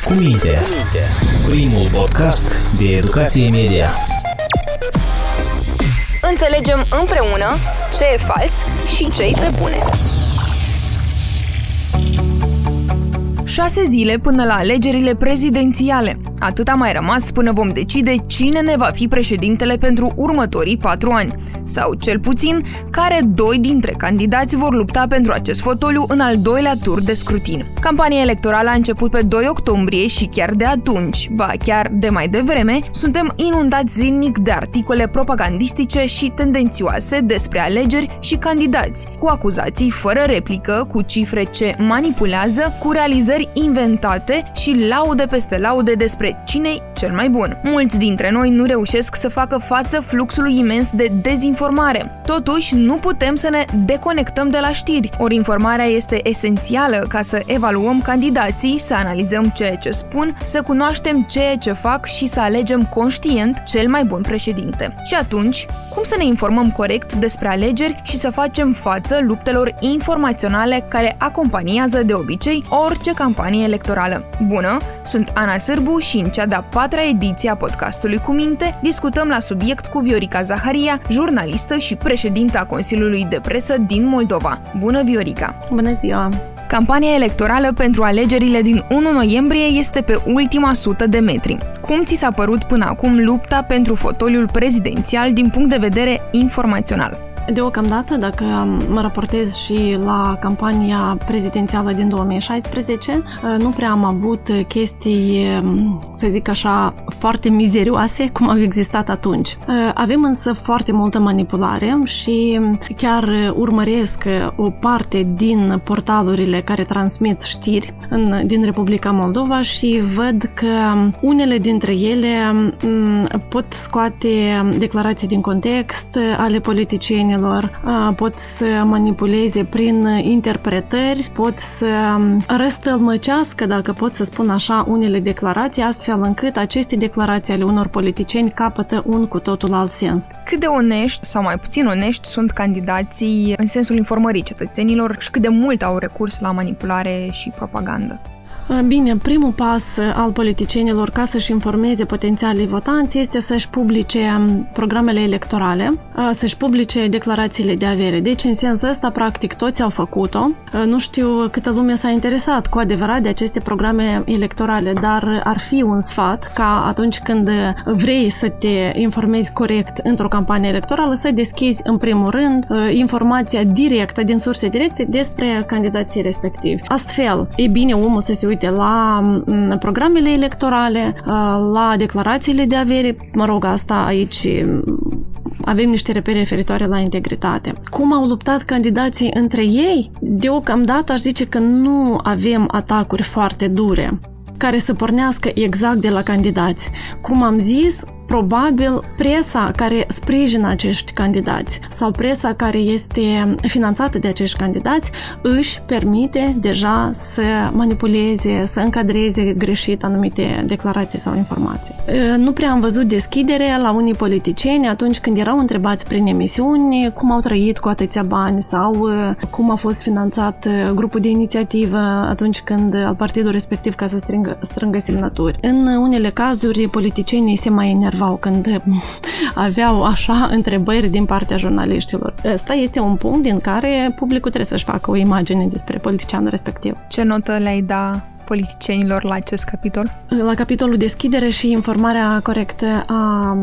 Cuminte, primul podcast de educație media. Înțelegem împreună ce e fals și ce-i pe bune. 6 zile până la alegerile prezidențiale. Atât a mai rămas până vom decide cine ne va fi președintele pentru următorii 4 ani. Sau, cel puțin, care 2 dintre candidați vor lupta pentru acest fotoliu în al 2-lea tur de scrutin. Campania electorală a început pe 2 octombrie și chiar de atunci, ba chiar de mai devreme, suntem inundați zilnic de articole propagandistice și tendențioase despre alegeri și candidați, cu acuzații fără replică, cu cifre ce manipulează, cu realizări inventate și laude peste laude despre cine-i cel mai bun. Mulți dintre noi nu reușesc să facă față fluxului imens de dezinformare. Totuși, nu putem să ne deconectăm de la știri. Ori informarea este esențială ca să evaluăm candidații, să analizăm ceea ce spun, să cunoaștem ceea ce fac și să alegem conștient cel mai bun președinte. Și atunci, cum să ne informăm corect despre alegeri și să facem față luptelor informaționale care acompaniază de obicei orice campanie electorală? Bună, sunt Ana Sârbu și în cea de-a 4-a ediție a podcastului Cuminte discutăm la subiect cu Viorica Zaharia, jurnalistă și președinta a Consiliului de Presă din Moldova. Bună, Viorica! Bună ziua! Campania electorală pentru alegerile din 1 noiembrie este pe ultima 100 de metri. Cum ți s-a părut până acum lupta pentru fotoliul prezidențial din punct de vedere informațional? Deocamdată, dacă mă raportez și la campania prezidențială din 2016, nu prea am avut chestii, să zic așa, foarte mizerioase cum au existat atunci. Avem însă foarte multă manipulare și chiar urmăresc o parte din portalurile care transmit știri din Republica Moldova și văd că unele dintre ele pot scoate declarații din context ale politicienilor, pot să manipuleze prin interpretări, pot să răstălmăcească, dacă pot să spun așa, unele declarații, astfel încât aceste declarații ale unor politicieni capătă un cu totul alt sens. Cât de onești sau mai puțin onești sunt candidații în sensul informării cetățenilor și cât de mult au recurs la manipulare și propagandă? Bine, primul pas al politicienilor ca să-și informeze potențialii votanți este să-și publice programele electorale, să-și publice declarațiile de avere. Deci, în sensul ăsta, practic, toți au făcut-o. Nu știu câtă lume s-a interesat cu adevărat de aceste programe electorale, dar ar fi un sfat ca atunci când vrei să te informezi corect într-o campanie electorală, să deschizi, în primul rând, informația directă, din surse directe, despre candidații respectivi. Astfel, e bine omul să se uite la programele electorale, la declarațiile de avere, mă rog, asta aici avem niște repere referitoare la integritate. Cum au luptat candidații între ei? Deocamdată aș zice că nu avem atacuri foarte dure care să pornească exact de la candidați. Cum am zis, probabil presa care sprijină acești candidați sau presa care este finanțată de acești candidați își permite deja să manipuleze, să încadreze greșit anumite declarații sau informații. Nu prea am văzut deschidere la unii politicieni atunci când erau întrebați prin emisiuni cum au trăit cu atâția bani sau cum a fost finanțat grupul de inițiativă atunci când al partidul respectiv ca să strângă semnături. În unele cazuri, politicienii se mai enervau când aveau așa întrebări din partea jurnaliștilor. Ăsta este un punct din care publicul trebuie să-și facă o imagine despre politicianul respectiv. Ce notă le-ai da politicienilor la acest capitol? La capitolul deschidere și informarea corectă a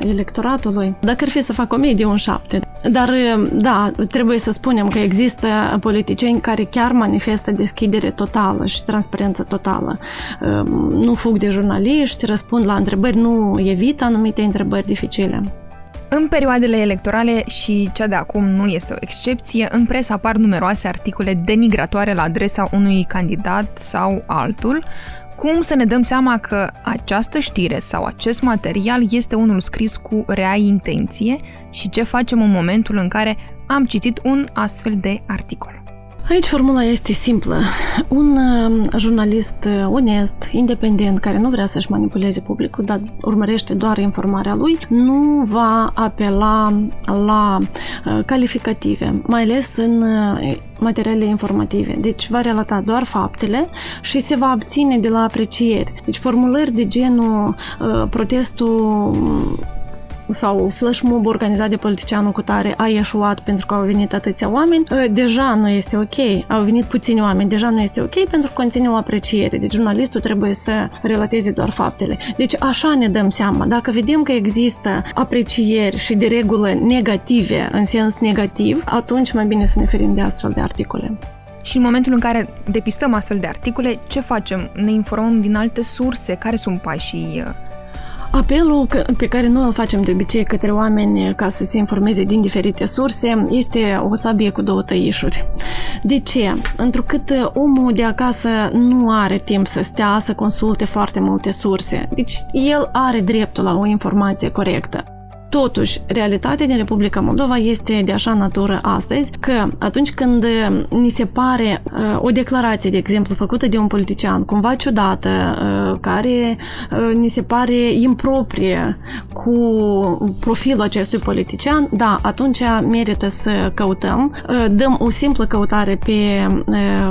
electoratului. Dacă ar fi să fac o medie, un 7. Dar, da, trebuie să spunem că există politicieni care chiar manifestă deschidere totală și transparență totală. Nu fug de jurnaliști, răspund la întrebări, nu evită anumite întrebări dificile. În perioadele electorale, și cea de acum nu este o excepție, în presă apar numeroase articole denigratoare la adresa unui candidat sau altul. Cum să ne dăm seama că această știre sau acest material este unul scris cu rea intenție și ce facem în momentul în care am citit un astfel de articol? Aici formula este simplă. Un jurnalist onest, independent, care nu vrea să-și manipuleze publicul, dar urmărește doar informarea lui, nu va apela la calificative, mai ales în materiale informative. Deci va relata doar faptele și se va abține de la aprecieri. Deci formulări de genul protestul sau flash mob organizat de politicianul cutare a ieșuat pentru că au venit atâția oameni, deja nu este ok. Au venit puțini oameni, deja nu este ok pentru că conține o apreciere. Deci jurnalistul trebuie să relateze doar faptele. Deci așa ne dăm seama. Dacă vedem că există aprecieri și de regulă negative, în sens negativ, atunci mai bine să ne ferim de astfel de articole. Și în momentul în care depistăm astfel de articole, ce facem? Ne informăm din alte surse? Care sunt pașii? Apelul pe care noi îl facem de obicei către oameni ca să se informeze din diferite surse este o sabie cu două tăișuri. De ce? Întrucât omul de acasă nu are timp să stea, să consulte foarte multe surse. Deci el are dreptul la o informație corectă. Totuși, realitatea din Republica Moldova este de așa natură astăzi că atunci când ni se pare o declarație, de exemplu, făcută de un politician cumva ciudată, care ni se pare improprie cu profilul acestui politician, da, atunci merită să căutăm. Dăm o simplă căutare pe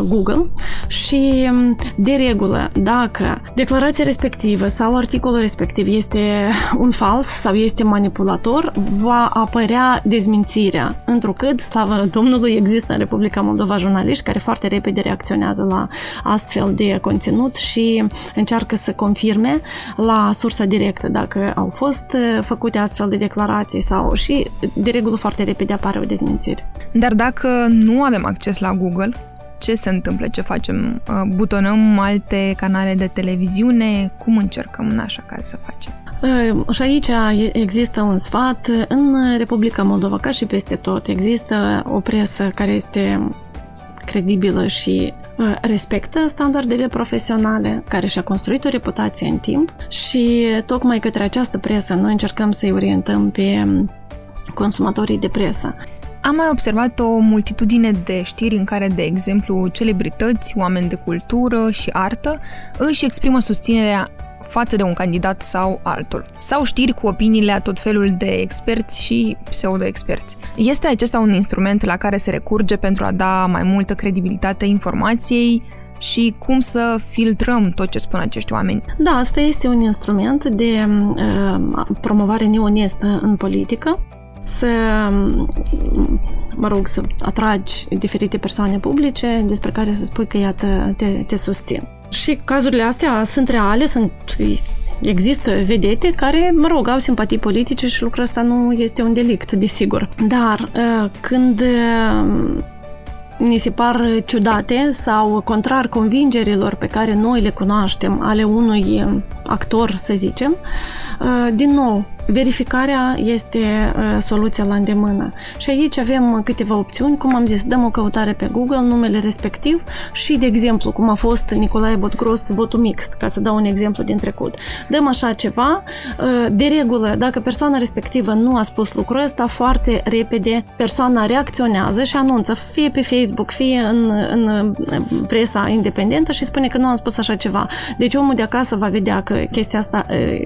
Google și, de regulă, dacă declarația respectivă sau articolul respectiv este un fals sau este manipulat, va apărea dezmințirea, întrucât, slavă Domnului, există în Republica Moldova jurnaliști care foarte repede reacționează la astfel de conținut și încearcă să confirme la sursa directă dacă au fost făcute astfel de declarații sau, și de regulă foarte repede apare o dezmințire. Dar dacă nu avem acces la Google, ce se întâmplă? Ce facem? Butonăm alte canale de televiziune? Cum încercăm în așa caz să facem? Și aici există un sfat. În Republica Moldova, ca și peste tot, există o presă care este credibilă și respectă standardele profesionale, care și-a construit o reputație în timp și tocmai către această presă noi încercăm să-i orientăm pe consumatorii de presă. Am mai observat o multitudine de știri în care, de exemplu, celebrități, oameni de cultură și artă își exprimă susținerea față de un candidat sau altul. Sau știri cu opiniile a tot felul de experți și pseudo-experți. Este acesta un instrument la care se recurge pentru a da mai multă credibilitate informației și cum să filtrăm tot ce spun acești oameni? Da, asta este un instrument de promovare neonestă în politică. Să atragi diferite persoane publice despre care să spui că iată, te susțin. Și cazurile astea sunt reale, există vedete care, au simpatii politice și lucrul ăsta nu este un delict, desigur. Dar când ni se par ciudate sau contrar convingerilor pe care noi le cunoaștem ale unui actor, să zicem, din nou, verificarea este soluția la îndemână. Și aici avem câteva opțiuni, cum am zis, dăm o căutare pe Google, numele respectiv și, de exemplu, cum a fost Nicolae Botgros, votul mixt, ca să dau un exemplu din trecut. Dăm așa ceva, de regulă, dacă persoana respectivă nu a spus lucrul ăsta, foarte repede persoana reacționează și anunță, fie pe Facebook, fie în presa independentă și spune că nu am spus așa ceva. Deci omul de acasă va vedea că chestia asta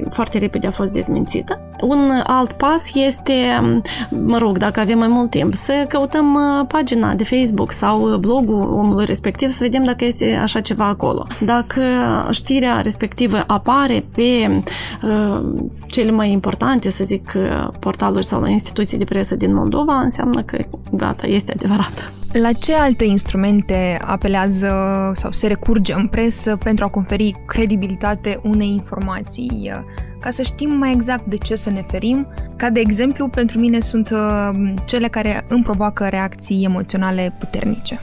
foarte repede a fost dezmințită. Un alt pas este, dacă avem mai mult timp, să căutăm pagina de Facebook sau blogul omului respectiv să vedem dacă este așa ceva acolo. Dacă știrea respectivă apare pe cele mai importante, să zic, portaluri sau instituții de presă din Moldova, înseamnă că gata, este adevărată. La ce alte instrumente apelează sau se recurge în presă pentru a conferi credibilitate unei informații, ca să știm mai exact de ce să ne ferim? Ca de exemplu, pentru mine sunt cele care îmi provoacă reacții emoționale puternice.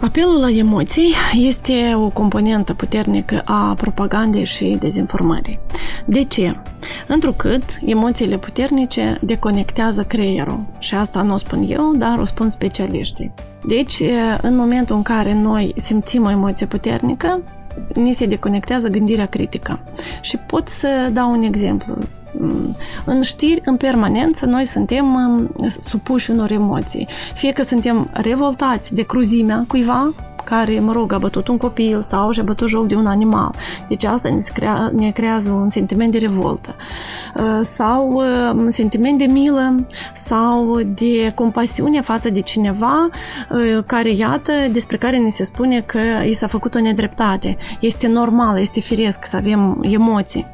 Apelul la emoții este o componentă puternică a propagandei și dezinformării. De ce? Întrucât emoțiile puternice deconectează creierul. Și asta nu o spun eu, dar o spun specialiștii. Deci, în momentul în care noi simțim o emoție puternică, ni se deconectează gândirea critică. Și pot să dau un exemplu. În știri, în permanență, noi suntem supuși unor emoții. Fie că suntem revoltați de cruzimea cuiva, care, mă rog, a bătut un copil sau și-a bătut joc de un animal. Deci asta ne creează un sentiment de revoltă. Sau un sentiment de milă sau de compasiune față de cineva care, iată, despre care ne se spune că i s-a făcut o nedreptate. Este normal, este firesc să avem emoții.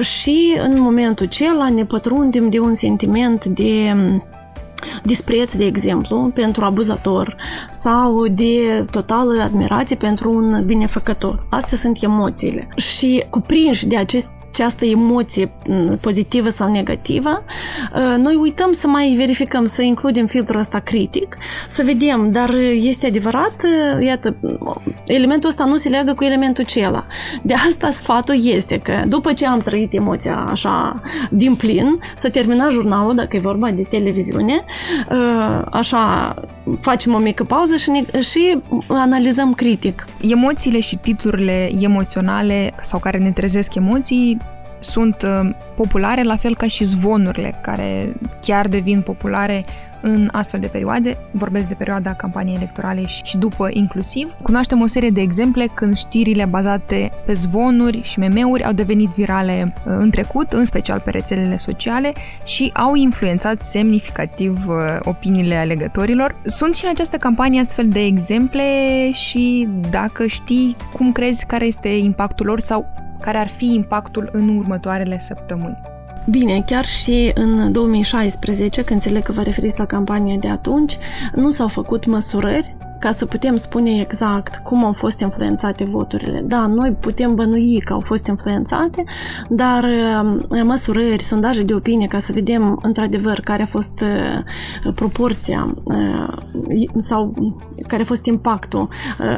Și în momentul acela ne pătrundem de un sentiment de dispreț, de exemplu, pentru abuzator sau de totală admirație pentru un binefăcător. Astea sunt emoțiile. Și cuprinși de această emoție pozitivă sau negativă, noi uităm să mai verificăm, să includem filtrul ăsta critic, să vedem, dar este adevărat? Iată, elementul ăsta nu se leagă cu elementul acela. De asta sfatul este că după ce am trăit emoția așa din plin, să terminăm jurnalul, dacă e vorba de televiziune, așa facem o mică pauză și analizăm critic. Emoțiile și titlurile emoționale sau care ne trezesc emoții sunt populare, la fel ca și zvonurile, care chiar devin populare în astfel de perioade. Vorbesc de perioada campaniei electorale și după inclusiv. Cunoaștem o serie de exemple când știrile bazate pe zvonuri și meme-uri au devenit virale în trecut, în special pe rețelele sociale, și au influențat semnificativ opiniile alegătorilor. Sunt și în această campanie astfel de exemple și dacă știi, cum crezi care este impactul lor sau care ar fi impactul în următoarele săptămâni? Bine, chiar și în 2016, când înțeleg că vă referiți la campania de atunci, nu s-au făcut măsurări ca să putem spune exact cum au fost influențate voturile. Da, noi putem bănui că au fost influențate, dar măsurări, sondaje de opinie, ca să vedem într-adevăr care a fost proporția sau care a fost impactul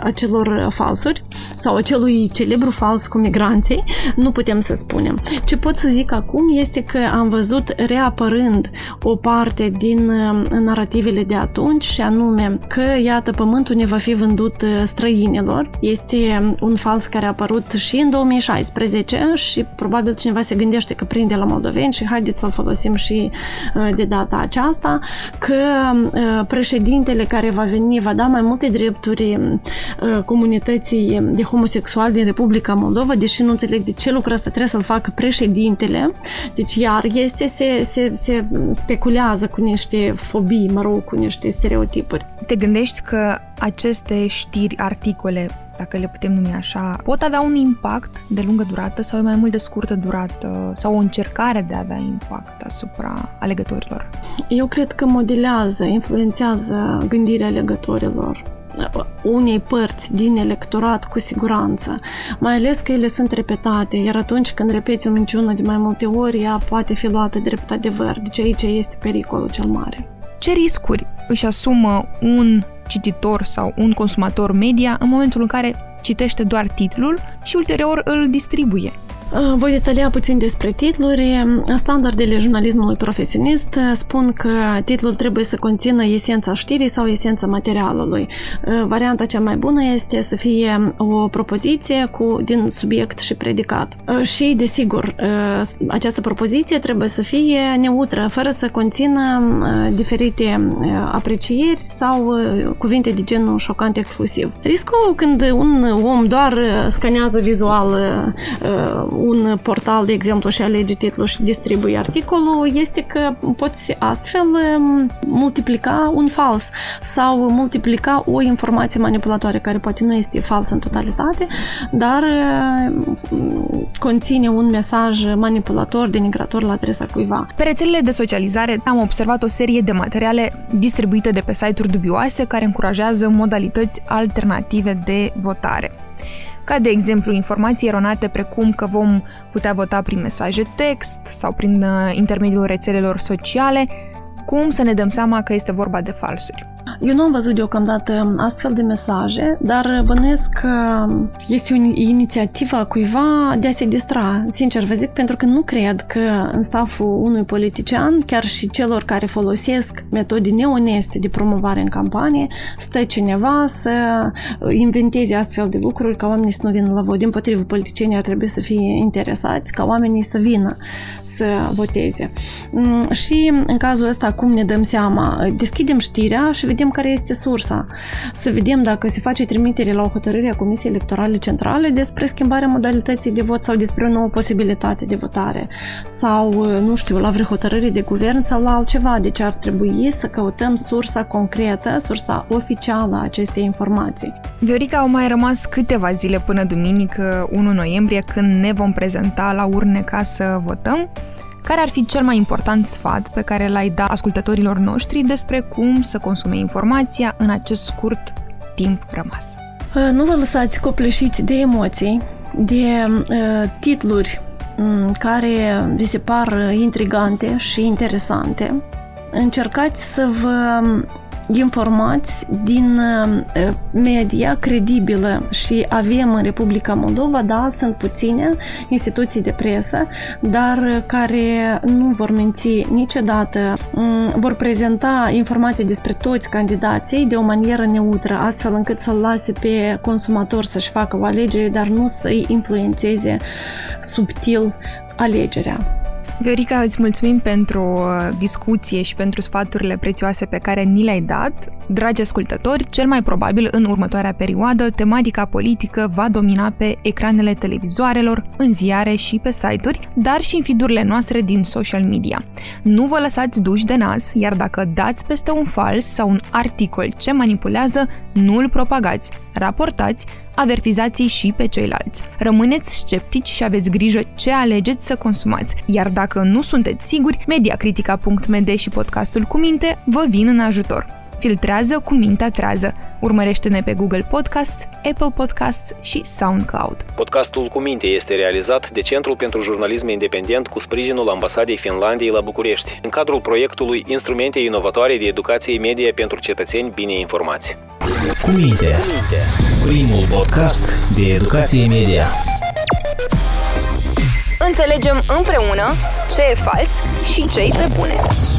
acelor falsuri sau acelui celebru fals cu migranții, nu putem să spunem. Ce pot să zic acum este că am văzut reapărând o parte din narativele de atunci și anume că, iată, Pământul ne va fi vândut străinilor. Este un fals care a apărut și în 2016 și probabil cineva se gândește că prinde la moldoveni și haideți să-l folosim și de data aceasta, că președintele care va veni va da mai multe drepturi comunității de homosexuali din Republica Moldova, deși nu înțeleg de ce lucrul ăsta trebuie să-l facă președintele. Deci iar este, se speculează cu niște fobii, mă rog, cu niște stereotipuri. Te gândești că aceste știri, articole, dacă le putem numi așa, pot avea un impact de lungă durată sau mai mult de scurtă durată sau o încercare de a avea impact asupra alegătorilor? Eu cred că modelează, influențează gândirea alegătorilor, unei părți din electorat cu siguranță, mai ales că ele sunt repetate, iar atunci când repeți o minciună de mai multe ori, ea poate fi luată drept adevăr, deci aici este pericolul cel mare. Ce riscuri își asumă un cititor sau un consumator media în momentul în care citește doar titlul și ulterior îl distribuie? Voi detalia puțin despre titluri. Standardele jurnalismului profesionist spun că titlul trebuie să conțină esența știrii sau esența materialului. Varianta cea mai bună este să fie o propoziție din subiect și predicat. Și, desigur, această propoziție trebuie să fie neutră, fără să conțină diferite aprecieri sau cuvinte de genul șocant exclusiv. Riscul când un om doar scanează vizual un portal, de exemplu, și alege titlul și distribuie articolul, este că poți astfel multiplica un fals sau multiplica o informație manipulatoare care poate nu este falsă în totalitate, dar conține un mesaj manipulator, denigrator la adresa cuiva. Pe rețelele de socializare am observat o serie de materiale distribuite de pe site-uri dubioase care încurajează modalități alternative de votare, ca de exemplu informații eronate precum că vom putea vota prin mesaje text sau prin intermediul rețelelor sociale, cum să ne dăm seama că este vorba de falsuri. Eu nu am văzut deocamdată astfel de mesaje, dar bănuiesc că este o inițiativă a cuiva de a se distra. Sincer vă zic, pentru că nu cred că în staful unui politician, chiar și celor care folosesc metode neoneste de promovare în campanie, stă cineva să inventeze astfel de lucruri ca oamenii să nu vină la vot. Dimpotrivă, politicienii ar trebui să fie interesați ca oamenii să vină să voteze. Și în cazul ăsta, cum ne dăm seama? Deschidem știrea și vedem care este sursa. Să vedem dacă se face trimitere la o hotărâre a Comisiei Electorale Centrale despre schimbarea modalității de vot sau despre o nouă posibilitate de votare sau, nu știu, la vreo hotărâre de guvern sau la altceva. Deci ar trebui să căutăm sursa concretă, sursa oficială a acestei informații. Viorica, au mai rămas câteva zile până duminică 1 noiembrie când ne vom prezenta la urne ca să votăm. Care ar fi cel mai important sfat pe care l-ai da ascultătorilor noștri despre cum să consume informația în acest scurt timp rămas? Nu vă lăsați copleșiți de emoții, de titluri care vi se par intrigante și interesante. Încercați să vă informați din media credibilă și avem în Republica Moldova, da, sunt puține instituții de presă, dar care nu vor minți niciodată, vor prezenta informații despre toți candidații de o manieră neutră, astfel încât să-l lase pe consumator să-și facă o alegere, dar nu să-i influențeze subtil alegerea. Viorica, îți mulțumim pentru discuție și pentru sfaturile prețioase pe care ni le-ai dat. Dragi ascultători, cel mai probabil în următoarea perioadă, tematica politică va domina pe ecranele televizoarelor, în ziare și pe site-uri, dar și în feed-urile noastre din social media. Nu vă lăsați duși de nas, iar dacă dați peste un fals sau un articol ce manipulează, nu îl propagați, raportați, avertizați și pe ceilalți. Rămâneți sceptici și aveți grijă ce alegeți să consumați, iar dacă nu sunteți siguri, Mediacritica.md și podcastul Cuminte vă vin în ajutor. Filtrează cu mintea trează. Urmărește-ne pe Google Podcasts, Apple Podcasts și SoundCloud. Podcastul Cuminte este realizat de Centrul pentru Jurnalism Independent cu sprijinul Ambasadei Finlandiei la București, în cadrul proiectului Instrumente inovatoare de educație media pentru cetățeni bine informați. Cuminte, primul podcast de educație media. Înțelegem împreună ce e fals și ce e pe bune.